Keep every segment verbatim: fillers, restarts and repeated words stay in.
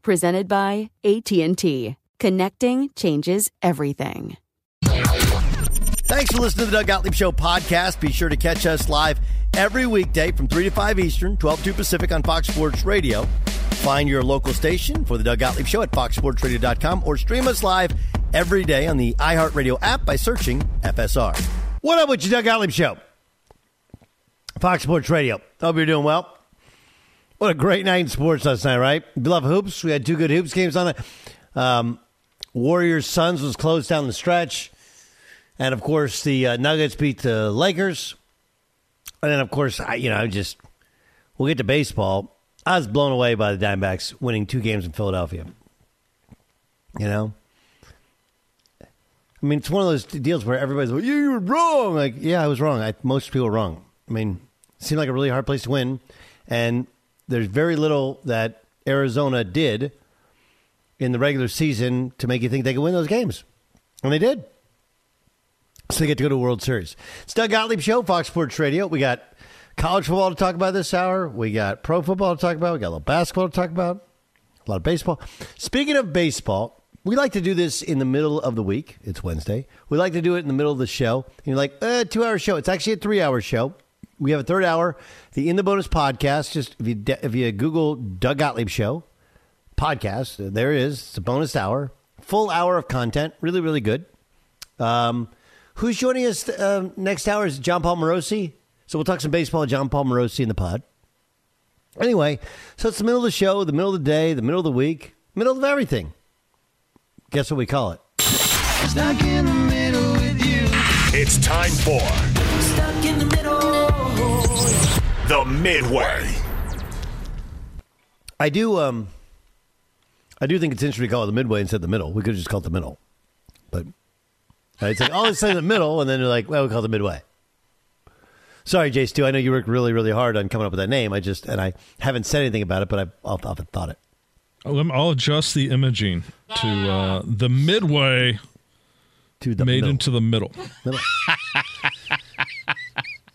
Presented by A T and T. Connecting changes everything. Thanks for listening to the Doug Gottlieb Show podcast. Be sure to catch us live every weekday from three to five Eastern, twelve to two Pacific on Fox Sports Radio. Find your local station for the Doug Gottlieb Show at fox sports radio dot com or stream us live every day on the iHeartRadio app by searching F S R. What up with your Doug Gottlieb Show? Fox Sports Radio. Hope you're doing well. What a great night in sports last night, right? We love hoops. We had two good hoops games on it. Um, Warriors Suns was close down the stretch. And, of course, the uh, Nuggets beat the Lakers. And then, of course, I, you know, I just, we'll get to baseball. I was blown away by the Diamondbacks winning two games in Philadelphia. You know? I mean, it's one of those deals where everybody's like, yeah, you were wrong. Like, yeah, I was wrong. I, most people were wrong. I mean, it seemed like a really hard place to win. And there's very little that Arizona did in the regular season to make you think they could win those games. And they did. So they get to go to the World Series. It's Doug Gottlieb Show, Fox Sports Radio. We got college football to talk about this hour. We got pro football to talk about. We got a little basketball to talk about. A lot of baseball. Speaking of baseball, we like to do this in the middle of the week. It's Wednesday. We like to do it in the middle of the show. And you're like, eh, two-hour show. It's actually a three-hour show. We have a third hour, the In the Bonus podcast. Just if you if you Google Doug Gottlieb Show podcast, there it is. It's a bonus hour, full hour of content. Really, really good. Um, who's joining us uh, next hour is John Paul Morosi. So we'll talk some baseball, John Paul Morosi in the pod. Anyway, so it's the middle of the show, the middle of the day, the middle of the week, middle of everything. Guess what we call it? Stuck in the middle with you. It's time for Stuck in the Middle. The Midway. I do um, I do think it's interesting to call it the Midway instead of the Middle. We could have just called it the Middle. But right, it's like, oh, let's say the Middle, and then they're like, well, we call it the Midway. Sorry, Jay Stu, I know you worked really, really hard on coming up with that name. I just, and I haven't said anything about it, but I've often thought it. I'll adjust the imaging to uh, the Midway to the made middle. Into the Middle. middle.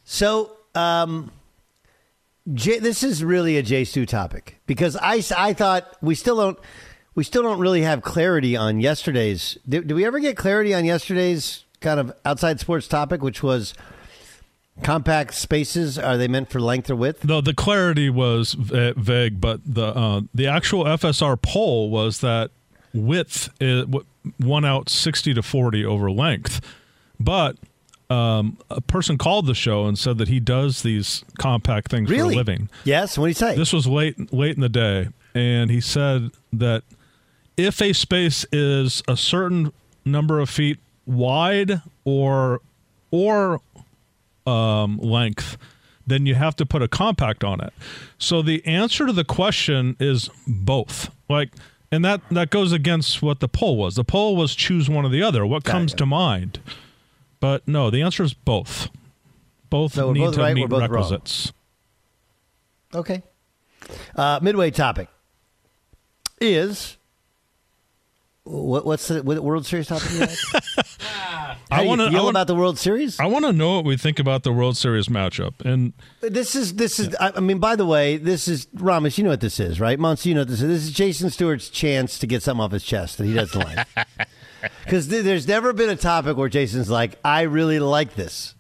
So, um... Jay, this is really a Jay Stu topic because I, I thought we still don't we still don't really have clarity on yesterday's. Did, did we ever get clarity on yesterday's kind of outside sports topic, which was compact spaces? Are they meant for length or width? No, the clarity was vague, but the uh, the actual F S R poll was that width is, won out sixty to forty over length, but. Um, a person called the show and said that he does these compact things really? for a living. Yes, what did he say? This was late, late in the day, and he said that if a space is a certain number of feet wide or or um, length, then you have to put a compact on it. So the answer to the question is both. Like, and that, that goes against what the poll was. The poll was choose one or the other. What Got comes it. to mind? But no, the answer is both. Both so need both to right, meet both requisites. Wrong. Okay. Uh, midway topic is what, what's the what World Series topic? You I want to know about the World Series. I want to know what we think about the World Series matchup. And this is this is. Yeah. I, I mean, by the way, this is Ramos. You know what this is, right? Monts, you know what this is. This is Jason Stewart's chance to get something off his chest that he doesn't like. Because th- there's never been a topic where Jason's like, I really like this.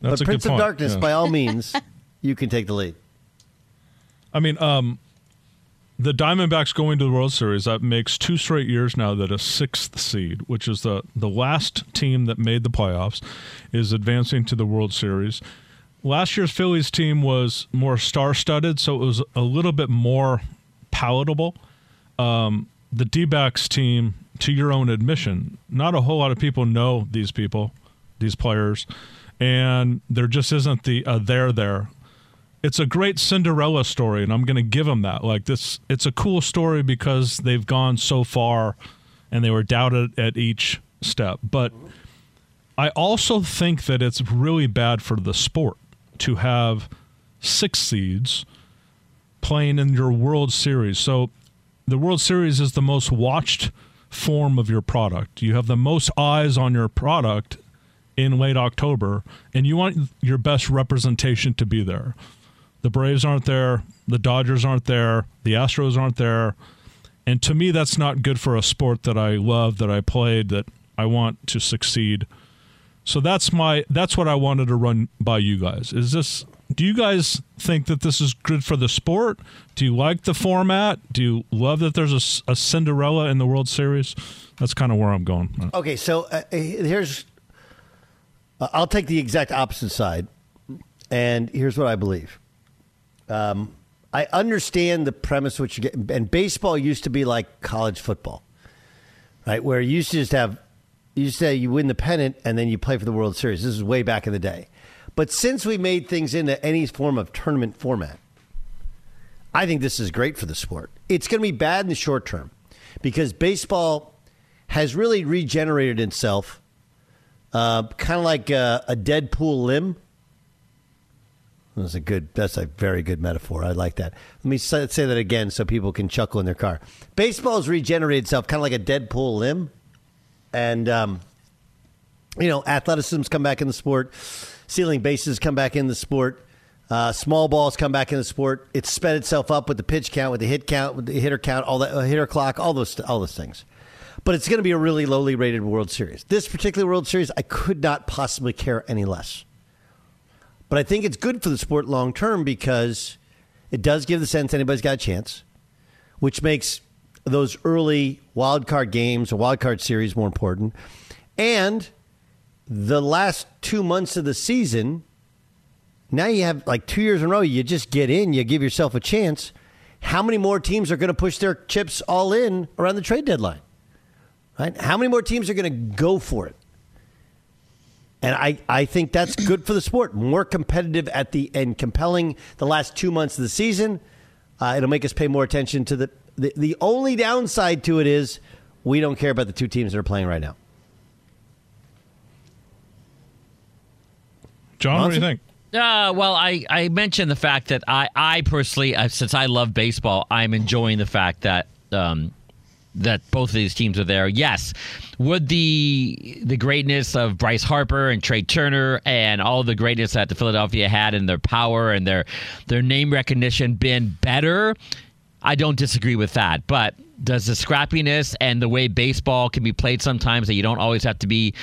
That's but a Prince good point. of Darkness, yeah. by all means, you can take the lead. I mean, um, the Diamondbacks going to the World Series, that makes two straight years now that a sixth seed, which is the, the last team that made the playoffs, is advancing to the World Series. Last year's Phillies team was more star-studded, so it was a little bit more palatable. Um, the D-backs team, to your own admission, not a whole lot of people know these people, these players, and there just isn't the uh, there there. It's a great Cinderella story, and I'm going to give them that. Like this, it's a cool story because they've gone so far, and they were doubted at each step. But I also think that it's really bad for the sport to have six seeds playing in your World Series. So the World Series is the most watched form of your product. You have the most eyes on your product in late October, and you want your best representation to be there. The Braves aren't there. The Dodgers aren't there. The Astros aren't there. And to me, that's not good for a sport that I love, that I played, that I want to succeed. So that's my that's what I wanted to run by you guys. Is this? Do you guys think that this is good for the sport? Do you like the format? Do you love that there's a, a Cinderella in the World Series? That's kind of where I'm going. Okay, so uh, here's uh, I'll take the exact opposite side, and here's what I believe. Um, I understand the premise which you get, and baseball used to be like college football, right? Where you used to just have, you used to say you win the pennant and then you play for the World Series. This is way back in the day. But since we made things into any form of tournament format, I think this is great for the sport. It's going to be bad in the short term because baseball has really regenerated itself, uh, kind of like a, a Deadpool limb. That's a good. That's a very good metaphor. I like that. Let me say that again so people can chuckle in their car. Baseball's regenerated itself kind of like a Deadpool limb. And, um, you know, athleticism's come back in the sport. Stealing bases come back in the sport. Uh, small balls come back in the sport. It's sped itself up with the pitch count, with the hit count, with the hitter count, all that, uh, hitter clock, all those, all those things. But it's going to be a really lowly rated World Series. This particular World Series, I could not possibly care any less. But I think it's good for the sport long term because it does give the sense anybody's got a chance, which makes those early wild card games or wild card series more important. And the last two months of the season, now you have like two years in a row, you just get in, you give yourself a chance. How many more teams are going to push their chips all in around the trade deadline? Right? How many more teams are going to go for it? And I, I think that's good for the sport. More competitive at the end, compelling the last two months of the season. Uh, it'll make us pay more attention to the, the... The only downside to it is we don't care about the two teams that are playing right now. John, Johnson? What do you think? Uh, well, I, I mentioned the fact that I, I personally, uh, since I love baseball, I'm enjoying the fact that... Um, that both of these teams are there. Yes. Would the the greatness of Bryce Harper and Trey Turner and all the greatness that the Philadelphia had and their power and their their name recognition been better? I don't disagree with that. But does the scrappiness and the way baseball can be played sometimes, that you don't always have to be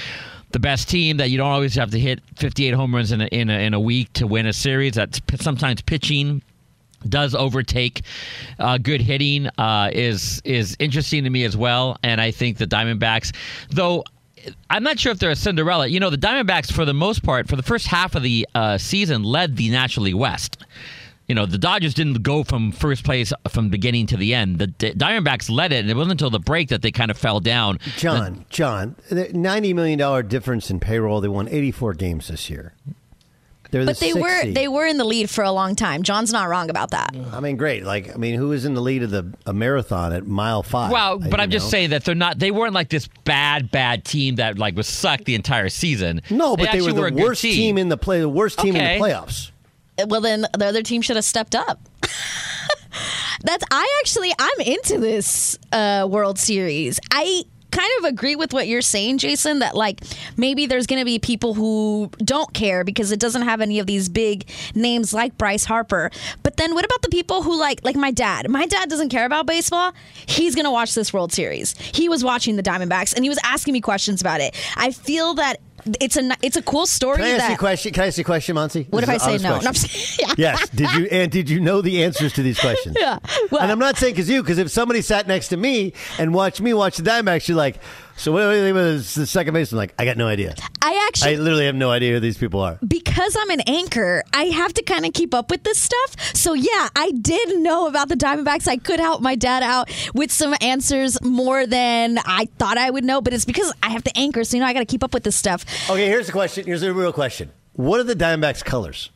the best team, that you don't always have to hit fifty-eight home runs in a, in a, in a week to win a series, that's sometimes pitching does overtake uh, good hitting uh, is is interesting to me as well. And I think the Diamondbacks, though, I'm not sure if they're a Cinderella. You know, the Diamondbacks, for the most part, for the first half of the uh, season, led the National League West. You know, the Dodgers didn't go from first place from beginning to the end. The D- Diamondbacks led it, and it wasn't until the break that they kind of fell down. John, the- John, the ninety million dollars difference in payroll. They won eighty-four games this year. They're but the they were seed. They were in the lead for a long time. John's not wrong about that. I mean, great. Like, I mean, who was in the lead of the a marathon at mile five? Well, but I'm know? just saying that they're not. They weren't like this bad, bad team that like was sucked the entire season. No, they but they were the were worst team. team in the play. The worst team okay. in the playoffs. Well, then the other team should have stepped up. That's I actually I'm into this uh, World Series. I. kind of agree with what you're saying, Jason, that like maybe there's going to be people who don't care because it doesn't have any of these big names like Bryce Harper. But then what about the people who like, like my dad? My dad doesn't care about baseball. He's going to watch this World Series. He was watching the Diamondbacks and he was asking me questions about it. I feel that It's a it's a cool story. Can I ask that, you a question? Can I ask you a question, Monty? What this if I say no? no I'm just, yeah. Yes. Did you and did you know the answers to these questions? Yeah. Well, and I'm not saying because you, because if somebody sat next to me and watched me watch the Diamondbacks, you're like, so what do you think about the second baseman? Like, I got no idea. I actually, I literally have no idea who these people are. Because I'm an anchor, I have to kind of keep up with this stuff. So yeah, I did know about the Diamondbacks. I could help my dad out with some answers more than I thought I would know, but it's because I have to anchor, so you know I got to keep up with this stuff. Okay, here's the question. Here's the real question. What are the Diamondbacks' colors?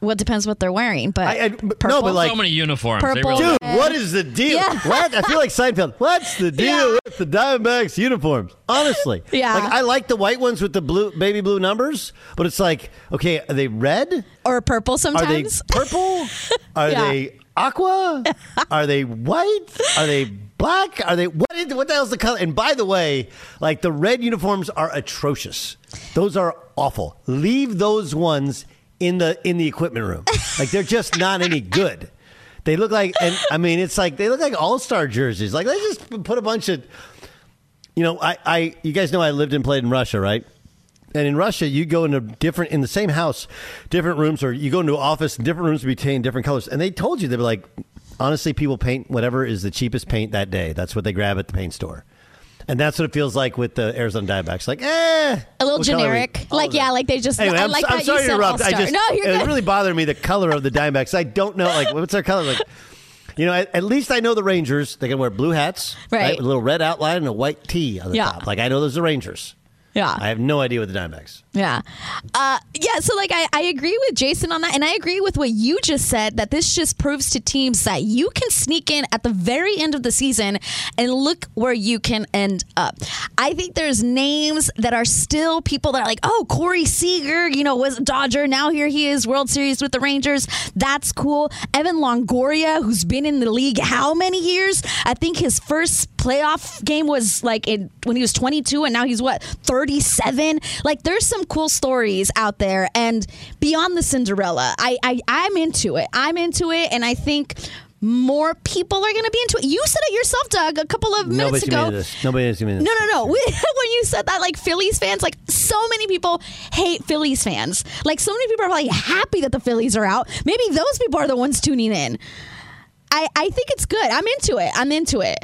Well, it depends what they're wearing, but I, I, purple. No, but like, so many uniforms. Purple. Really Dude, red. What is the deal? Yeah. What? I feel like Seinfeld. What's the deal yeah. with the Diamondbacks uniforms? Honestly. Yeah. Like, I like the white ones with the blue, baby blue numbers, but it's like, okay, are they red? Or purple sometimes. Are they purple? Are yeah. they aqua? Are they white? Are they black? Are they, what, what the hell's the color? And by the way, like the red uniforms are atrocious. Those are awful. Leave those ones in the in the equipment room. Like, they're just not any good. They look like, and I mean, it's like, they look like all-star jerseys. Like, let's just put a bunch of, you know, I, I you guys know I lived and played in Russia, right? And in Russia, you go into different, in the same house, different rooms, or you go into an office, and different rooms retain different colors. And they told you, they were like, honestly, people paint whatever is the cheapest paint that day. That's what they grab at the paint store. And that's what it feels like with the Arizona Diamondbacks. Like, eh. A little generic. Like, yeah, like they just, anyway, I I'm, like I'm how sorry you said all-star. I just, no, you're it good. Really bothered me, the color of the Diamondbacks. I don't know, like, what's their color? Like, you know, at, at least I know the Rangers. They can wear blue hats. Right. right? With a little red outline and a white tee on the yeah. top. Like, I know those are Rangers. Yeah. I have no idea what the Diamondbacks. Yeah. Uh, yeah, so like I, I agree with Jason on that, and I agree with what you just said, that this just proves to teams that you can sneak in at the very end of the season and look where you can end up. I think there's names that are still people that are like, oh, Corey Seager, you know, was a Dodger, now here he is, World Series with the Rangers. That's cool. Evan Longoria, who's been in the league how many years? I think his first playoff game was like in, when he was twenty-two, and now he's what, thirty-seven? Like, there's some cool stories out there, and beyond the Cinderella, I, I I'm into it. I'm into it, and I think more people are going to be into it. You said it yourself, Doug, a couple of minutes Nobody's ago. This. Nobody's gonna this. No, no, no. We, when you said that, like, Phillies fans, like, so many people hate Phillies fans. Like, so many people are probably happy that the Phillies are out. Maybe those people are the ones tuning in. I, I think it's good. I'm into it. I'm into it.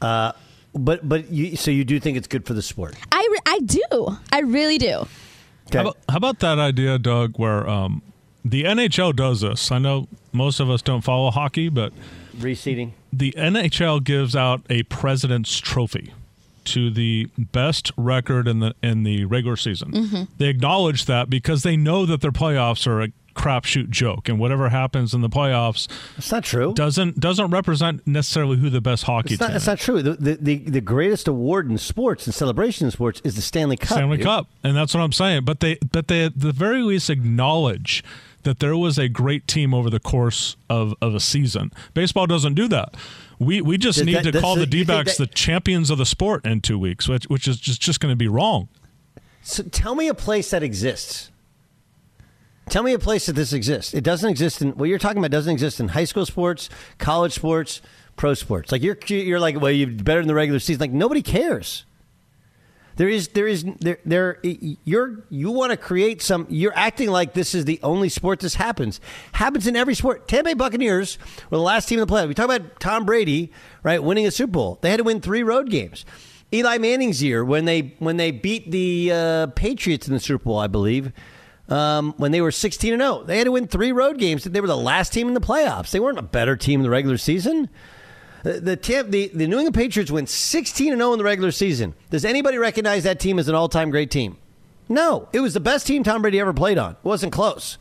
Uh. But but you, so you do think it's good for the sport? I, re- I do. I really do. Okay. How about, how about that idea, Doug, where um, the N H L does this? I know most of us don't follow hockey, but reseeding. The N H L gives out a President's Trophy to the best record in the in the regular season. Mm-hmm. They acknowledge that because they know that their playoffs are a crapshoot joke, and whatever happens in the playoffs, that's not true. Doesn't doesn't represent necessarily who the best hockey. It's not, team That's not true. The, the the the greatest award in sports and celebration in sports is the Stanley Cup. Stanley dude. Cup, and that's what I'm saying. But they but they at the very least acknowledge that there was a great team over the course of, of a season. Baseball doesn't do that. We we just Does need that, to call the D-backs that, the champions of the sport in two weeks, which which is just just going to be wrong. So tell me a place that exists. Tell me a place that this exists. It doesn't exist in, what you're talking about doesn't exist in high school sports, college sports, pro sports. Like, you're you're like, well, you're better than the regular season. Like, nobody cares. There is, there is, there, there, you're, you want to create some, you're acting like this is the only sport this happens. Happens in every sport. Tampa Bay Buccaneers were the last team in the playoffs. We talk about Tom Brady, right, winning a Super Bowl. They had to win three road games. Eli Manning's year, when they, when they beat the uh, Patriots in the Super Bowl, I believe, Um, when they were sixteen and oh, they had to win three road games. They were the last team in the playoffs. They weren't a better team in the regular season. The the, the, the New England Patriots went sixteen and oh in the regular season. Does anybody recognize that team as an all-time great team? No. It was the best team Tom Brady ever played on. It wasn't close.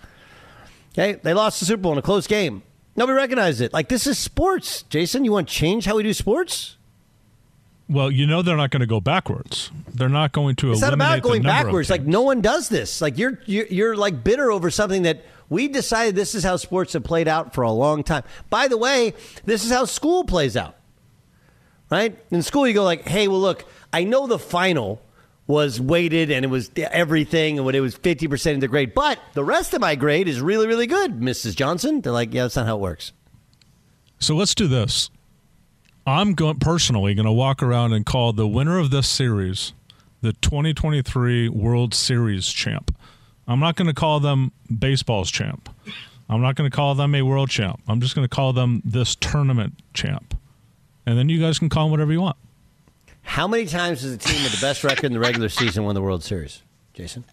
Okay, they lost the Super Bowl in a close game. Nobody recognized it. Like, this is sports. Jason, you want to change how we do sports? Well, you know they're not going to go backwards. They're not going to eliminate the number of teams. It's not about going backwards. Like, no one does this. Like, you're, you're you're like bitter over something that we decided this is how sports have played out for a long time. By the way, this is how school plays out. right? In school, you go like, hey, well, look, I know the final was weighted and it was everything and when it was fifty percent of the grade, but the rest of my grade is really, really good, Missus Johnson. They're like, yeah, that's not how it works. So let's do this. I'm going, personally going to walk around and call the winner of this series the twenty twenty-three World Series champ. I'm not going to call them baseball's champ. I'm not going to call them a world champ. I'm just going to call them this tournament champ. And then you guys can call them whatever you want. How many times has a team with the best record in the regular season won the World Series, Jason?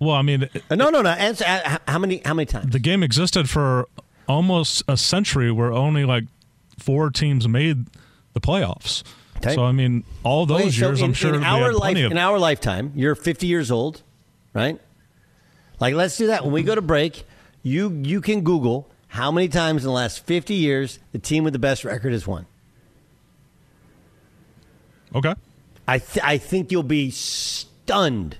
Well, I mean... It, no, no, no. Answer, how many, how many times? The game existed for almost a century where only like four teams made the playoffs. Okay. So, I mean, all those okay, so years, in, I'm sure... In our, life, of- in our lifetime, you're fifty years old, right? Like, let's do that. When we go to break, you you can Google how many times in the last fifty years the team with the best record has won. Okay. I th- I think you'll be stunned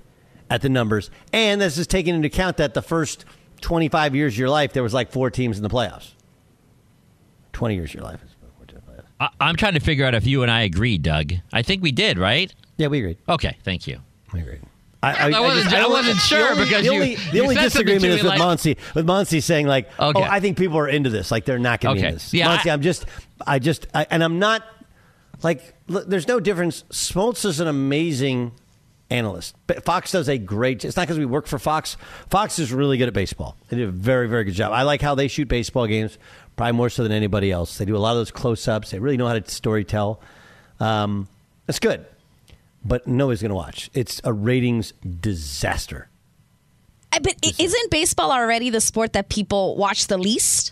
at the numbers. And this is taking into account that the first twenty-five years of your life, there was like four teams in the playoffs. twenty years of your life. I- I'm trying to figure out if you and I agreed, Doug. I think we did, right? Yeah, we agreed. Okay, thank you. We agreed. I, I, I, wasn't, I, just, I wasn't sure the because only, you, the only, the you only disagreement is with like, Monsi. With Monsi saying like, okay. "Oh, I think people are into this. Like they're not going to okay. be into this." Yeah, Monsi, I, I'm just, I just, I, and I'm not like. Look, there's no difference. Smoltz is an amazing analyst. Fox does a great. It's not because we work for Fox. Fox is really good at baseball. They do a very, very good job. I like how they shoot baseball games, probably more so than anybody else. They do a lot of those close-ups. They really know how to story tell. Um, that's good. But nobody's going to watch. It's a ratings disaster. But disaster. Isn't baseball already the sport that people watch the least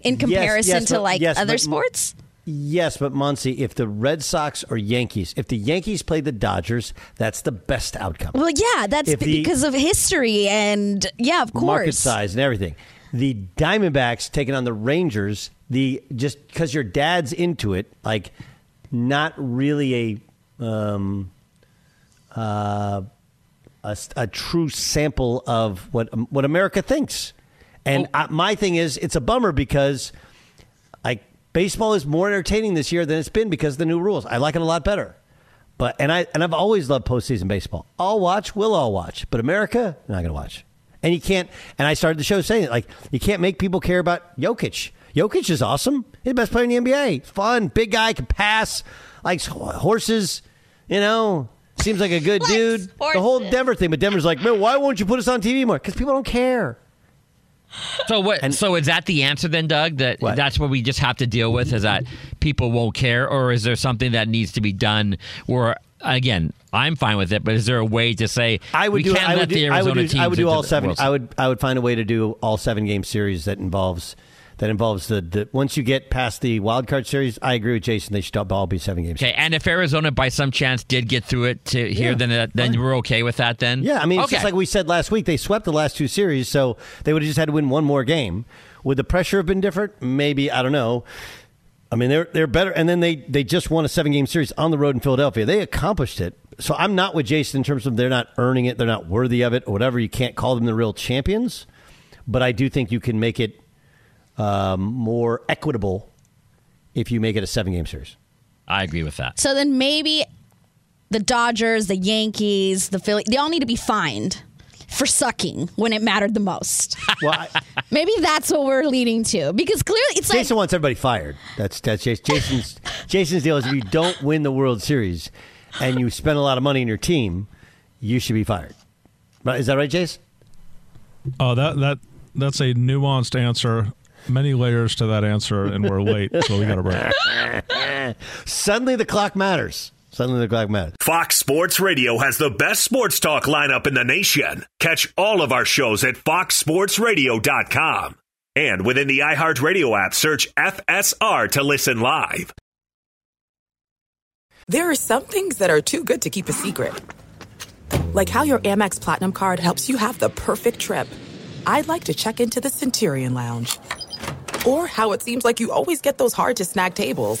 in comparison yes, yes, to but, like yes, other but, sports? Yes, but Monsi, if the Red Sox or Yankees, if the Yankees play the Dodgers, that's the best outcome. Well, yeah, that's if because the, of history and, yeah, of course. Market size and everything. The Diamondbacks taking on the Rangers, the just because your dad's into it, like not really a... Um, Uh, a, a true sample of what what America thinks. And oh. I, my thing is, it's a bummer because like baseball is more entertaining this year than it's been because of the new rules. I like it a lot better. But and I and I've always loved postseason baseball. I'll watch, we'll all watch, but America, I'm not going to watch. And you can't. And I started the show saying it, like you can't make people care about Jokic. Jokic is awesome. He's the best player in the N B A. Fun, big guy, can pass, likes horses. You know. Seems like a good what dude. Sports? The whole Denver thing, but Denver's like, man, why won't you put us on T V more? Because people don't care. So what? And, so is that the answer then, Doug? That what? That's what we just have to deal with is that people won't care, or is there something that needs to be done? Where again, I'm fine with it, but is there a way to say I would we do, can't I let would the do, Arizona I would do, teams I would do all seven. I would I would find a way to do all seven game series that involves that involves the, the once you get past the wild card series, I agree with Jason. They should all be seven games. Okay, and if Arizona by some chance did get through it to here, yeah, then uh, then right. we're okay with that. Then yeah, I mean, okay. It's just like we said last week. They swept the last two series, so they would have just had to win one more game. Would the pressure have been different? Maybe, I don't know. I mean, they're they're better, and then they they just won a seven game series on the road in Philadelphia. They accomplished it. So I'm not with Jason in terms of they're not earning it, they're not worthy of it, or whatever. You can't call them the real champions, but I do think you can make it. Um, more equitable if you make it a seven-game series. I agree with that. So then maybe the Dodgers, the Yankees, the Phillies, they all need to be fined for sucking when it mattered the most. Well, I, maybe that's what we're leading to. Because clearly it's Jason like... Jason wants everybody fired. That's that's Jason's, Jason's deal is if you don't win the World Series and you spend a lot of money on your team, you should be fired. Is that right, Jason? Oh, that that that's a nuanced answer. Many layers to that answer, and we're late, so we got to break. Suddenly the clock matters. Suddenly the clock matters. Fox Sports Radio has the best sports talk lineup in the nation. Catch all of our shows at fox sports radio dot com. And within the iHeartRadio app, search F S R to listen live. There are some things that are too good to keep a secret. Like how your Amex Platinum card helps you have the perfect trip. I'd like to check into the Centurion Lounge. Or how it seems like you always get those hard-to-snag tables.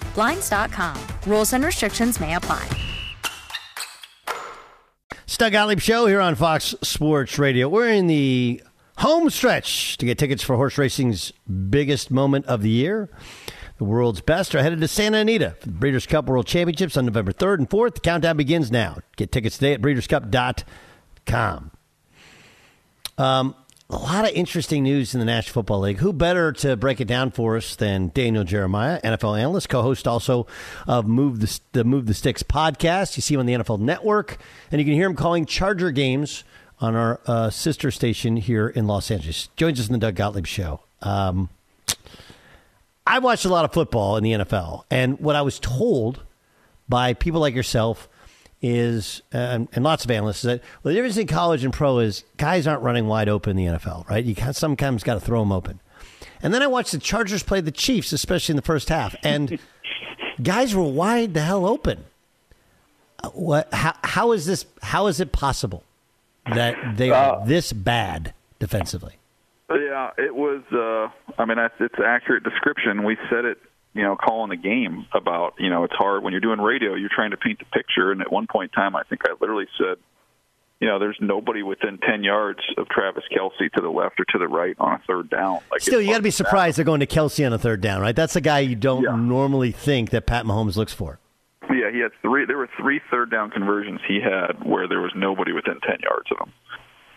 Blinds dot com. Rules and restrictions may apply. It's Doug Gottlieb Show here on Fox Sports Radio. We're in the home stretch to get tickets for horse racing's biggest moment of the year. The world's best are headed to Santa Anita for the Breeders' Cup World Championships on November third and fourth. The countdown begins now. Get tickets today at breeders cup dot com. Um, a lot of interesting news in the National Football League. Who better to break it down for us than Daniel Jeremiah, N F L analyst, co-host also of Move the, the Move the Sticks podcast. You see him on the N F L Network, and you can hear him calling Charger games on our uh, sister station here in Los Angeles. Joins us in the Doug Gottlieb Show. Um I watched a lot of football in the N F L, and what I was told by people like yourself is, uh, and lots of analysts, is that well, the difference in college and pro is guys aren't running wide open in the N F L, right? You got, sometimes got to throw them open. And then I watched the Chargers play the Chiefs, especially in the first half, and guys were wide the hell open. What? How, how is this? How is it possible that they are this bad defensively? Yeah, it was, uh, I mean, it's an accurate description. We said it, you know, calling the game about, you know, it's hard when you're doing radio, you're trying to paint the picture. And at one point in time, I think I literally said, you know, there's nobody within ten yards of Travis Kelsey to the left or to the right on a third down. Like, still, you got to be surprised they're going to Kelsey on a third down, right? That's a guy you don't yeah. normally think that Pat Mahomes looks for. Yeah, he had three. There were three third down conversions he had where there was nobody within ten yards of him.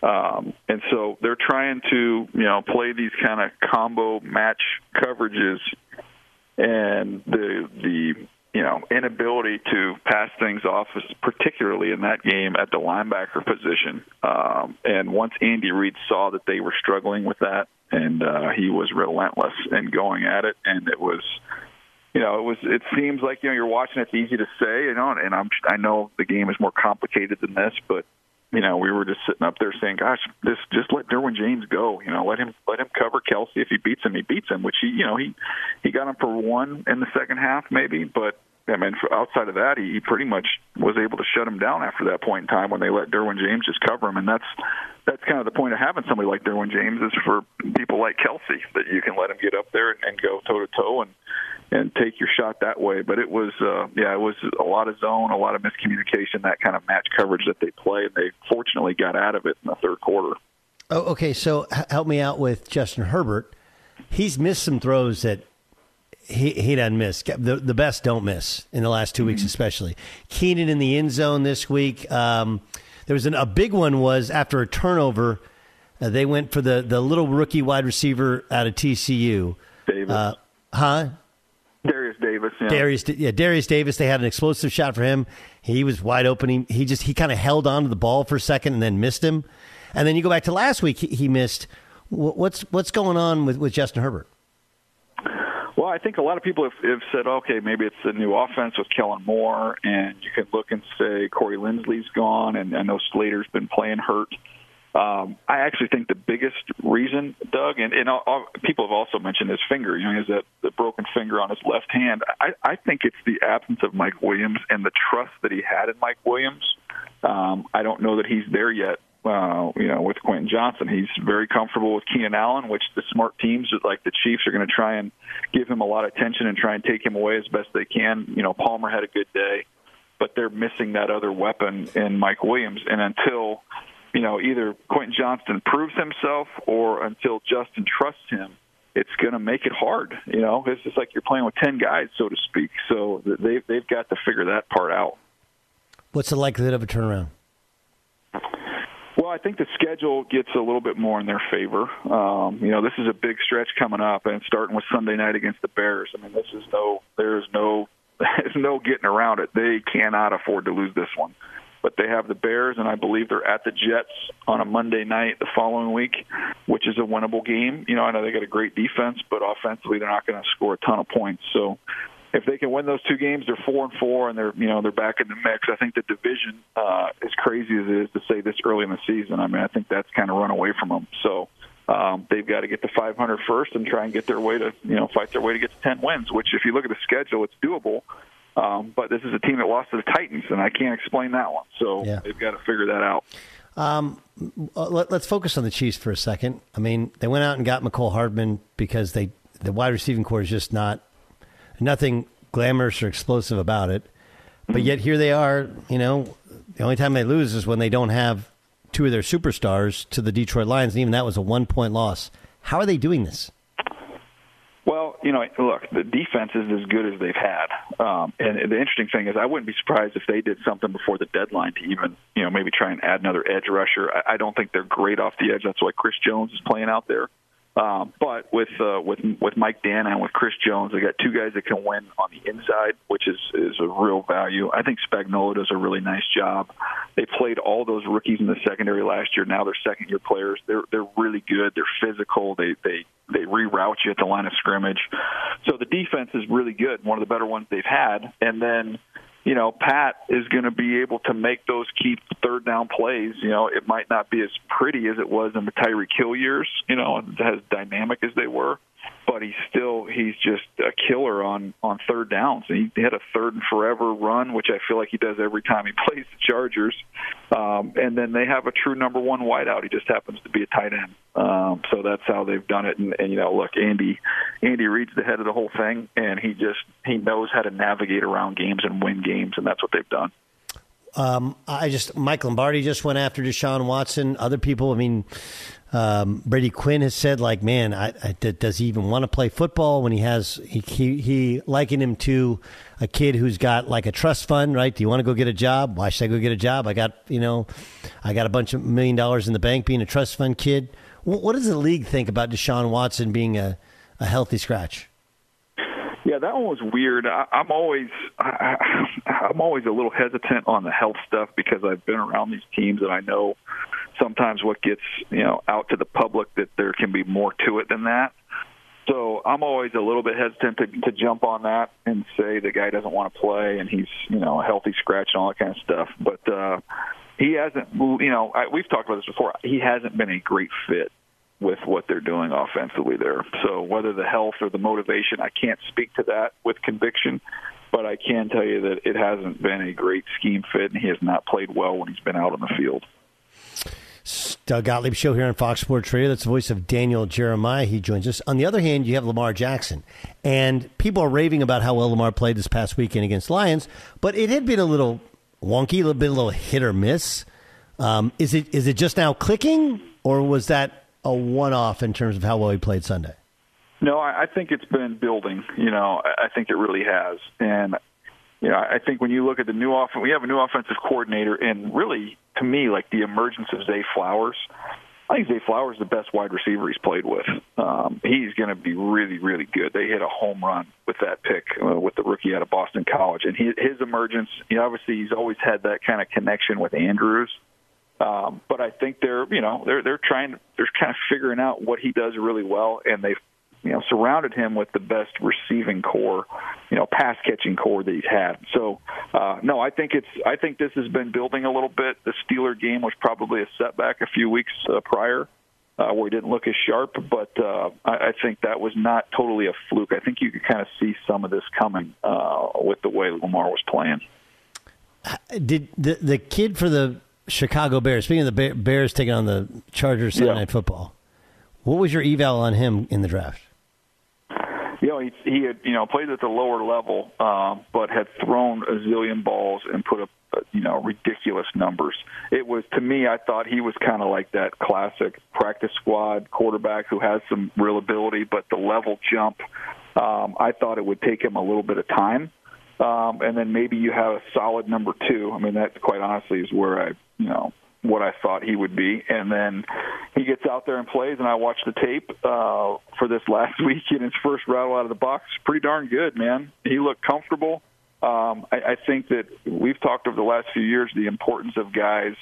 Um, and so they're trying to, you know, play these kind of combo match coverages, and the, the you know, inability to pass things off is particularly in that game at the linebacker position. Um, and once Andy Reid saw that they were struggling with that, and uh, he was relentless in going at it, and it was – You know, it was. It seems like you know you're watching. It's easy to say, you know, and I'm. I know the game is more complicated than this, but you know, we were just sitting up there saying, "Gosh, this just let Derwin James go. You know, let him let him cover Kelsey. If he beats him, he beats him." Which he, you know, he he got him for one in the second half, maybe. But I mean, for outside of that, he, he pretty much was able to shut him down after that point in time when they let Derwin James just cover him. And that's that's kind of the point of having somebody like Derwin James is for people like Kelsey that you can let him get up there and, and go toe to toe and. and take your shot that way. But it was, uh, yeah, it was a lot of zone, a lot of miscommunication, that kind of match coverage that they play. And they fortunately got out of it in the third quarter. Oh, okay, so h- help me out with Justin Herbert. He's missed some throws that he, he doesn't miss. The, the best don't miss in the last two mm-hmm. weeks especially. Keenan in the end zone this week. Um, there was an, a big one was after a turnover, uh, they went for the, the little rookie wide receiver out of T C U. Davis. Uh, huh? Darius Davis. Yeah. Darius, yeah, Darius Davis. They had an explosive shot for him. He was wide open. He, he just he kind of held on to the ball for a second and then missed him. And then you go back to last week. He, he missed. What's what's going on with, with Justin Herbert? Well, I think a lot of people have, have said, okay, maybe it's the new offense with Kellen Moore, and you can look and say Corey Lindsley's gone, and I know Slater's been playing hurt. Um, I actually think the biggest reason, Doug, and, and all, all, people have also mentioned his finger. You know, he has that broken finger on his left hand. I, I think it's the absence of Mike Williams and the trust that he had in Mike Williams. Um, I don't know that he's there yet. Uh, you know, with Quentin Johnson, he's very comfortable with Keenan Allen, which the smart teams like the Chiefs are going to try and give him a lot of attention and try and take him away as best they can. You know, Palmer had a good day, but they're missing that other weapon in Mike Williams. And until, you know, either Quentin Johnson proves himself or until Justin trusts him, it's going to make it hard. You know, it's just like you're playing with ten guys, so to speak. So they've, they've got to figure that part out. What's the likelihood of a turnaround? Well, I think the schedule gets a little bit more in their favor. Um, you know, this is a big stretch coming up, and starting with Sunday night against the Bears. I mean, this is no, there's no, there's no getting around it. They cannot afford to lose this one. But they have the Bears, and I believe they're at the Jets on a Monday night the following week, which is a winnable game. You know, I know they got a great defense, but offensively they're not going to score a ton of points. So if they can win those two games, they're four and four, and they're you know they're back in the mix. I think the division, uh, as crazy as it is to say this early in the season, I mean, I think that's kind of run away from them. So um, they've got to get to five hundred first and try and get their way to you know fight their way to get to ten wins. Which, if you look at the schedule, it's doable. Um, but this is a team that lost to the Titans, and I can't explain that one. So yeah. They've got to figure that out. Um, let, let's focus on the Chiefs for a second. I mean, they went out and got Mecole Hardman because they the wide receiving core is just not. Nothing glamorous or explosive about it. But yet here they are, you know, the only time they lose is when they don't have two of their superstars to the Detroit Lions, and even that was a one-point loss. How are they doing this? Well, you know, look, the defense is as good as they've had. Um, and the interesting thing is I wouldn't be surprised if they did something before the deadline to even, you know, maybe try and add another edge rusher. I, I don't think they're great off the edge. That's why Chris Jones is playing out there. Um, but with uh, with with Mike Dana and with Chris Jones, they got two guys that can win on the inside, which is, is a real value. I think Spagnuolo does a really nice job. They played all those rookies in the secondary last year. Now they're second year players. They're they're really good. They're physical. They they they reroute you at the line of scrimmage. So the defense is really good. One of the better ones they've had. And then, you know, Pat is going to be able to make those key third down plays. You know, it might not be as pretty as it was in the Tyreek Hill years, you know, as dynamic as they were, but he's still, he's just a killer on, on third downs. He had a third and forever run, which I feel like he does every time he plays the Chargers. Um, and then they have a true number one wideout. He just happens to be a tight end. Um, so that's how they've done it. And, and, you know, look, Andy, Andy Reid's the head of the whole thing, and he just, he knows how to navigate around games and win games. And that's what they've done. Um, I just, Mike Lombardi just went after Deshaun Watson. Other people, I mean, um, Brady Quinn has said like, man, I, I, does he even want to play football when he has, he, he, he likened him to a kid who's got like a trust fund, right? Do you want to go get a job? Why should I go get a job? I got, you know, I got a bunch of million dollars in the bank being a trust fund kid. What does the league think about Deshaun Watson being a, a healthy scratch? Yeah, that one was weird. I, I'm always I, I'm always a little hesitant on the health stuff because I've been around these teams and I know sometimes what gets you know out to the public that there can be more to it than that. So I'm always a little bit hesitant to, to jump on that and say the guy doesn't want to play and he's you know a healthy scratch and all that kind of stuff. But uh, he hasn't, you know, I, we've talked about this before. He hasn't been a great fit with what they're doing offensively there. So whether the health or the motivation, I can't speak to that with conviction, but I can tell you that it hasn't been a great scheme fit, and he has not played well when he's been out on the field. Doug Gottlieb show here on Fox Sports Radio. That's the voice of Daniel Jeremiah. He joins us. On the other hand, you have Lamar Jackson, and people are raving about how well Lamar played this past weekend against Lions, but it had been a little wonky, a little bit, a little hit or miss. Um, is it is it just now clicking, or was that a one-off in terms of how well he played Sunday? No, I think it's been building. You know, I think it really has. And you know, I think when you look at the new offense, we have a new offensive coordinator, and really, to me, like the emergence of Zay Flowers. I think Zay Flowers is the best wide receiver he's played with. Um, he's going to be really, really good. They hit a home run with that pick uh, with the rookie out of Boston College. And he, his emergence, you know, obviously he's always had that kind of connection with Andrews. Um, but I think they're, you know, they're they're trying, they're kind of figuring out what he does really well, and they've you know, surrounded him with the best receiving core, you know, pass catching core that he's had. So, uh, no, I think it's I think this has been building a little bit. The Steeler game was probably a setback a few weeks uh, prior, uh, where he didn't look as sharp, but uh, I, I think that was not totally a fluke. I think you could kind of see some of this coming uh, with the way Lamar was playing. Did the the kid for the Chicago Bears, speaking of the Bears taking on the Chargers Sunday yeah. Night Football, what was your eval on him in the draft? You know, he, he had you know played at the lower level, uh, but had thrown a zillion balls and put up you know ridiculous numbers. It was, to me, I thought he was kind of like that classic practice squad quarterback who has some real ability, but the level jump, um, I thought it would take him a little bit of time. Um, and then maybe you have a solid number two. I mean, that quite honestly is where I, you know, what I thought he would be. And then he gets out there and plays, and I watched the tape uh, for this last week, and his first rattle out of the box, pretty darn good, man. He looked comfortable. Um, I, I think that we've talked over the last few years the importance of guys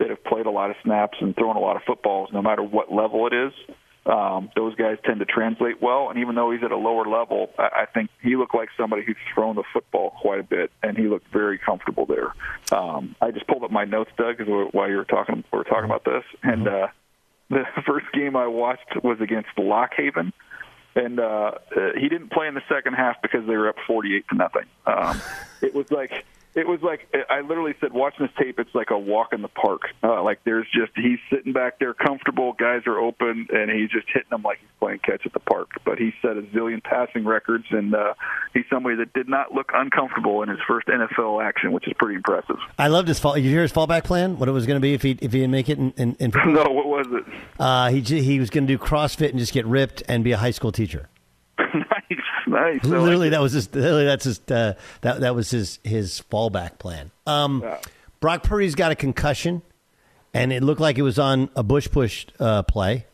that have played a lot of snaps and thrown a lot of footballs, no matter what level it is. Um, those guys tend to translate well, and even though he's at a lower level, I, I think he looked like somebody who's thrown the football quite a bit, and he looked very comfortable there. Um, I just pulled up my notes, Doug, while you were talking, we were talking about this, and uh, the first game I watched was against Lockhaven, and uh, he didn't play in the second half because they were up forty-eight to nothing. Um, it was like. It was like, I literally said, watching this tape, it's like a walk in the park. Uh, like, there's just, he's sitting back there comfortable, guys are open, and he's just hitting them like he's playing catch at the park. But he set a zillion passing records, and uh, he's somebody that did not look uncomfortable in his first N F L action, which is pretty impressive. I loved his fall. You hear his fallback plan? What it was going to be if he if he didn't make it? In, in, in- No, what was it? Uh, he he was going to do CrossFit and just get ripped and be a high school teacher. Nice. Literally, that was his. That's his. Uh, that that was his his fallback plan. Um, yeah. Brock Purdy's got a concussion, and it looked like it was on a Bush push uh, play,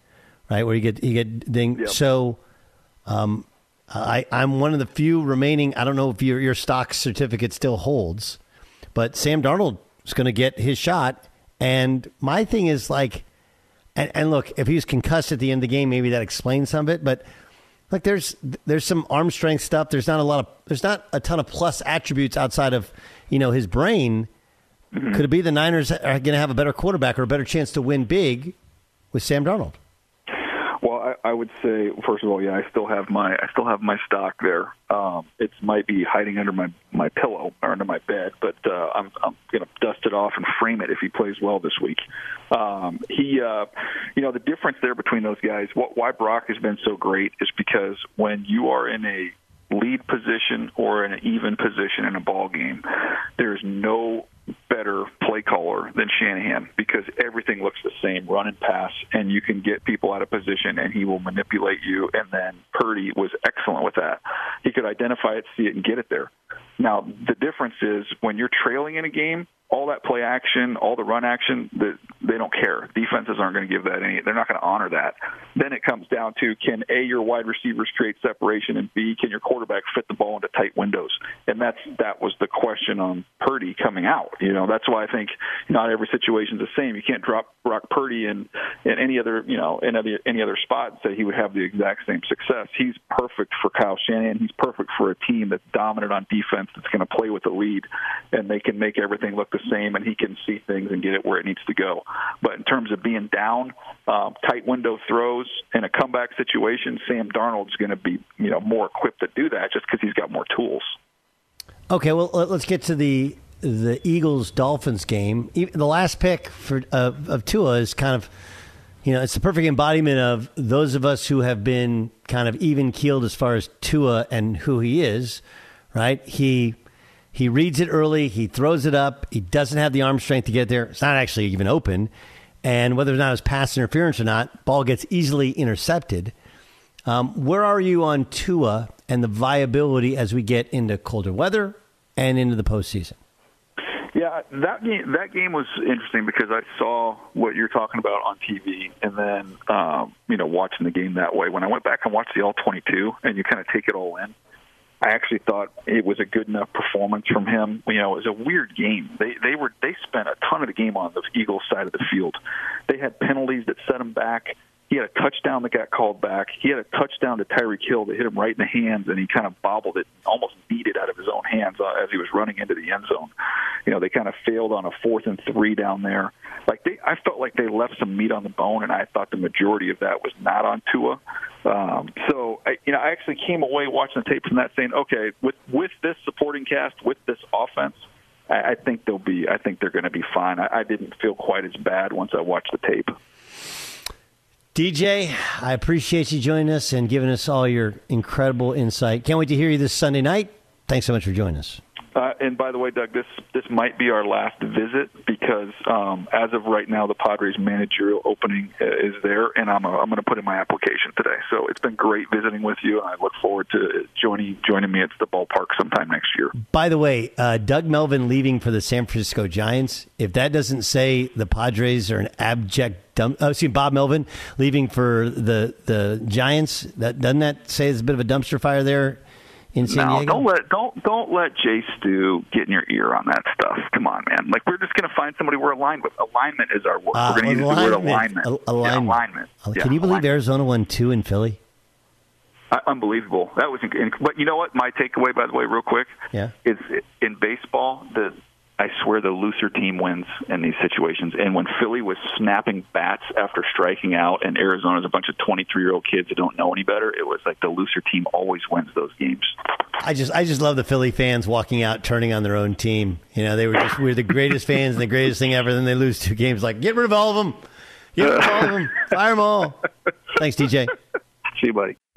right? Where you get you get dinged. Yep. So, um, I I'm one of the few remaining. I don't know if your your stock certificate still holds, but Sam Darnold is going to get his shot. And my thing is like, and, and look, if he was concussed at the end of the game, maybe that explains some of it, but. Like there's there's some arm strength stuff. There's not a lot of there's not a ton of plus attributes outside of you know his brain. Mm-hmm. Could it be the Niners are going to have a better quarterback or a better chance to win big with Sam Darnold? Well, I, I would say first of all, yeah, I still have my I still have my stock there. Um, it might be hiding under my, my pillow or under my bed, but uh, I'm I'm going to dust it off and frame it if he plays well this week. Um, he, uh, you know, the difference there between those guys, what, why Brock has been so great is because when you are in a lead position or an even position in a ball game, there's no better play caller than Shanahan because everything looks the same, run and pass, and you can get people out of position, and he will manipulate you. And then Purdy was excellent with that. He could identify it, see it, and get it there. Now, the difference is when you're trailing in a game, all that play action, all the run action, they don't care. Defenses aren't going to give that any. They're not going to honor that. Then it comes down to, can A, your wide receivers create separation, and B, can your quarterback fit the ball into tight windows? And that's that was the question on Purdy coming out. You know, that's why I think not every situation's the same. You can't drop Brock Purdy in, in any other you know in any, any other spot and say he would have the exact same success. He's perfect for Kyle Shanahan. He's perfect for a team that's dominant on defense that's going to play with the lead, and they can make everything look the same, and he can see things and get it where it needs to go. But in terms of being down, um, tight window throws in a comeback situation, Sam Darnold's going to be, you know, more equipped to do that just because he's got more tools. Okay, well, let's get to the the Eagles-Dolphins game. The last pick for uh, of Tua is kind of, you know, it's the perfect embodiment of those of us who have been kind of even-keeled as far as Tua and who he is, right? He... He reads it early. He throws it up. He doesn't have the arm strength to get there. It's not actually even open. And whether or not it's pass interference or not, ball gets easily intercepted. Um, where are you on Tua and the viability as we get into colder weather and into the postseason? Yeah, that game, that game was interesting because I saw what you're talking about on T V and then, um, you know, watching the game that way. When I went back and watched the all twenty-two and you kind of take it all in, I actually thought it was a good enough performance from him. You know, it was a weird game. They they were they spent a ton of the game on the Eagles side of the field. They had penalties that set them back. He had a touchdown that got called back. He had a touchdown to Tyreek Hill that hit him right in the hands, and he kind of bobbled it, almost beat it out of his own hands as he was running into the end zone. You know, they kind of failed on a fourth and three down there. Like they, I felt like they left some meat on the bone, and I thought the majority of that was not on Tua. Um, so, I, you know, I actually came away watching the tape from that saying, okay, with, with this supporting cast, with this offense, I, I think they'll be. I think they're going to be fine. I, I didn't feel quite as bad once I watched the tape. D J, I appreciate you joining us and giving us all your incredible insight. Can't wait to hear you this Sunday night. Thanks so much for joining us. Uh, and by the way, Doug, this this might be our last visit because um, as of right now, the Padres managerial opening is there, and I'm a, I'm going to put in my application today. So it's been great visiting with you, and I look forward to joining joining me at the ballpark sometime next year. By the way, uh, Doug Melvin leaving for the San Francisco Giants. If that doesn't say the Padres are an abject. Dumb, oh, see, Bob Melvin leaving for the the Giants. That doesn't that say it's a bit of a dumpster fire there in San no, Diego? Don't let don't don't let Jay Stu get in your ear on that stuff. Come on, man. Like we're just going to find somebody we're aligned with. Alignment is our word. Uh, we're going to use the word alignment. Al- alignment. Yeah, alignment. Can yeah, you believe alignment. Arizona won two in Philly? Uh, unbelievable. That was. Inc- but you know what? My takeaway, by the way, real quick. Yeah. Is in baseball the. I swear the looser team wins in these situations. And when Philly was snapping bats after striking out and Arizona's a bunch of twenty-three-year-old kids that don't know any better, it was like the looser team always wins those games. I just I just love the Philly fans walking out, turning on their own team. You know, they were just we're the greatest fans and the greatest thing ever. Then they lose two games like, get rid of all of them. Get rid of all of them. Fire them all. Thanks, D J. See you, buddy.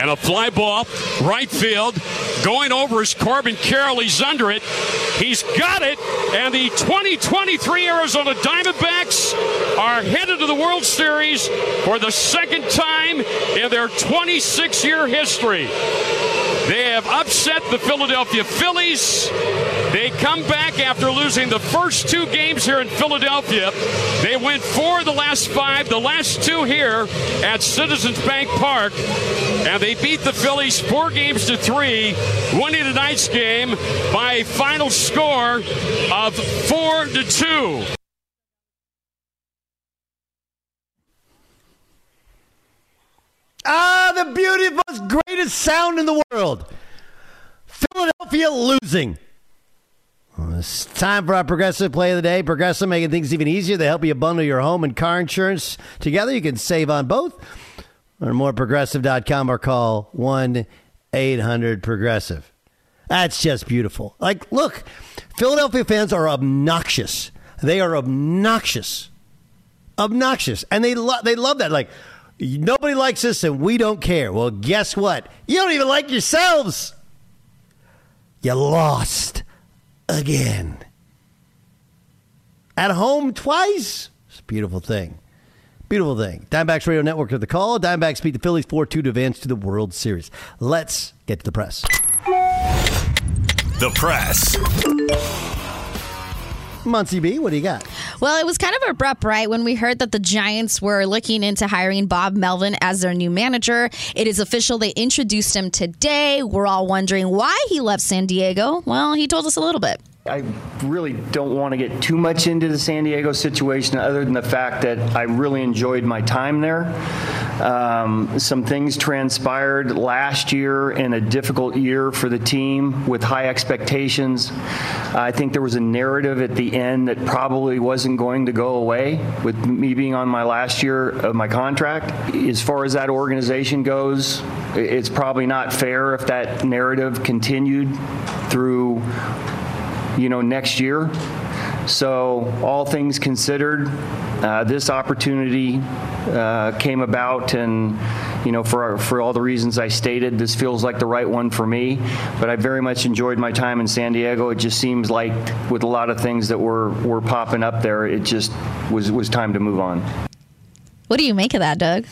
And a fly ball, right field, going over is Corbin Carroll. He's under it. He's got it. And the twenty twenty-three Arizona Diamondbacks are headed to the World Series for the second time in their twenty-six-year history. They have upset the Philadelphia Phillies. They come back after losing the first two games here in Philadelphia. They went four of the last five, the last two here at Citizens Bank Park. And they beat the Phillies four games to three, winning tonight's game by a final score of four to two. Ah, the beautiful, greatest sound in the world. Philadelphia losing. Well, it's time for our Progressive Play of the Day. Progressive, making things even easier. They help you bundle your home and car insurance together. You can save on both. Learn more at progressive dot com or call one eight hundred progressive. That's just beautiful. Like, look, Philadelphia fans are obnoxious. They are obnoxious. Obnoxious. And they, lo- they love that. Like, nobody likes us and we don't care. Well, guess what? You don't even like yourselves. You lost again. At home twice. It's a beautiful thing. Beautiful thing. Diamondbacks Radio Network to the call. Diamondbacks beat the Phillies four two to advance to the World Series. Let's get to the press. The press. Muncie B, what do you got? Well, it was kind of abrupt, right? When we heard that the Giants were looking into hiring Bob Melvin as their new manager. It is official. They introduced him today. We're all wondering why he left San Diego. Well, he told us a little bit. I really don't want to get too much into the San Diego situation other than the fact that I really enjoyed my time there. Um, some things transpired last year in a difficult year for the team with high expectations. I think there was a narrative at the end that probably wasn't going to go away with me being on my last year of my contract. As far as that organization goes, it's probably not fair if that narrative continued through you know, next year. So all things considered, uh, this opportunity uh, came about, and, you know, for our, for all the reasons I stated, this feels like the right one for me. But I very much enjoyed my time in San Diego. It just seems like with a lot of things that were, were popping up there, it just was, was time to move on. What do you make of that, Doug?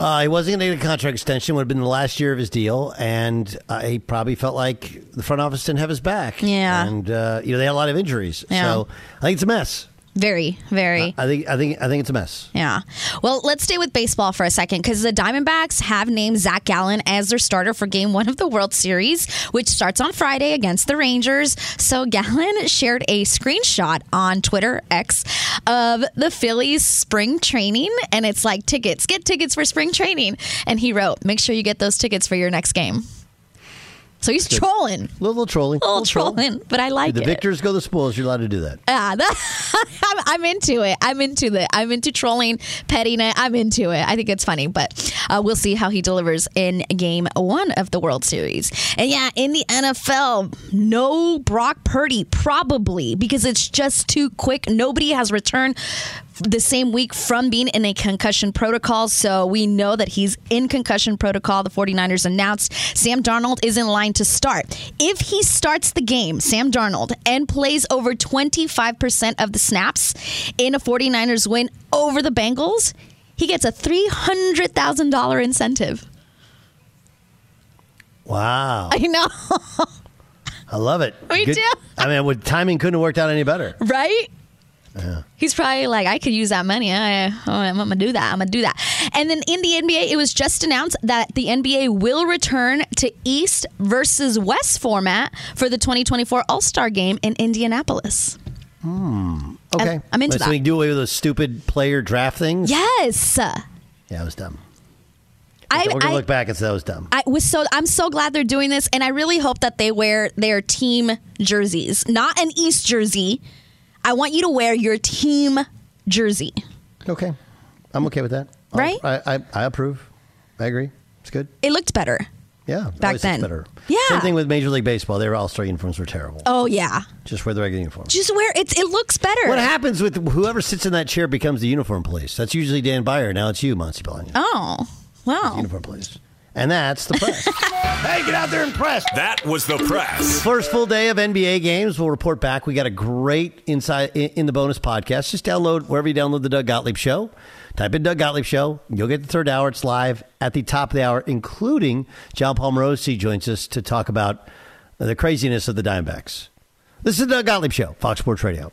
Uh, he wasn't going to get a contract extension. Would have been the last year of his deal, and uh, he probably felt like the front office didn't have his back. Yeah, and uh, you know they had a lot of injuries, yeah. So I think it's a mess. Very, very. I think I think I think it's a mess. Yeah. Well, let's stay with baseball for a second because the Diamondbacks have named Zach Gallen as their starter for Game One of the World Series, which starts on Friday against the Rangers. So Gallen shared a screenshot on Twitter X of the Phillies spring training, and it's like tickets. Get tickets for spring training, and he wrote, "Make sure you get those tickets for your next game." So he's trolling. A little trolling. A little, little trolling, trolling, but I like the it. The victors go the spoils. You're allowed to do that. Yeah, that, I'm, I'm into it. I'm into the. I'm into trolling, petting it. I'm into it. I think it's funny, but uh, we'll see how he delivers in Game One of the World Series. And yeah, in the N F L, no Brock Purdy, probably, because it's just too quick. Nobody has returned the same week from being in a concussion protocol. So we know that he's in concussion protocol. The forty-niners announced Sam Darnold is in line to start. If he starts the game, Sam Darnold, and plays over twenty-five percent of the snaps in a forty-niners win over the Bengals, he gets a three hundred thousand dollars incentive. Wow. I know. I love it. Me Good. too. I mean, with timing couldn't have worked out any better. Right? Yeah. He's probably like, I could use that money. I, oh, I'm going to do that. I'm going to do that. And then in the N B A, it was just announced that the N B A will return to East versus West format for the twenty twenty-four All-Star Game in Indianapolis. Hmm. Okay. I, I'm into so that. So we can do away with those stupid player draft things? Yes. Yeah, it was dumb. I, We're going to look back and say that was dumb. I was so, I'm so glad they're doing this, and I really hope that they wear their team jerseys. Not an East jersey. I want you to wear your team jersey. Okay. I'm okay with that. I'll, right? I, I I approve. I agree. It's good. It looked better. Yeah. Back then. Better. Yeah. Same thing with Major League Baseball. Their All-Star uniforms were terrible. Oh, yeah. Just wear the regular uniform. Just wear it. It looks better. What happens with whoever sits in that chair becomes the uniform police. That's usually Dan Byer. Now it's you, Monty Bellagna. Oh, wow. Uniform police. And that's the press. Hey, get out there and press. That was the press. First full day of N B A games. We'll report back. We got a great inside in the bonus podcast. Just download wherever you download the Doug Gottlieb Show. Type in Doug Gottlieb Show. You'll get the third hour. It's live at the top of the hour, including John Paul Morosi joins us to talk about the craziness of the Diamondbacks. This is the Doug Gottlieb Show, Fox Sports Radio.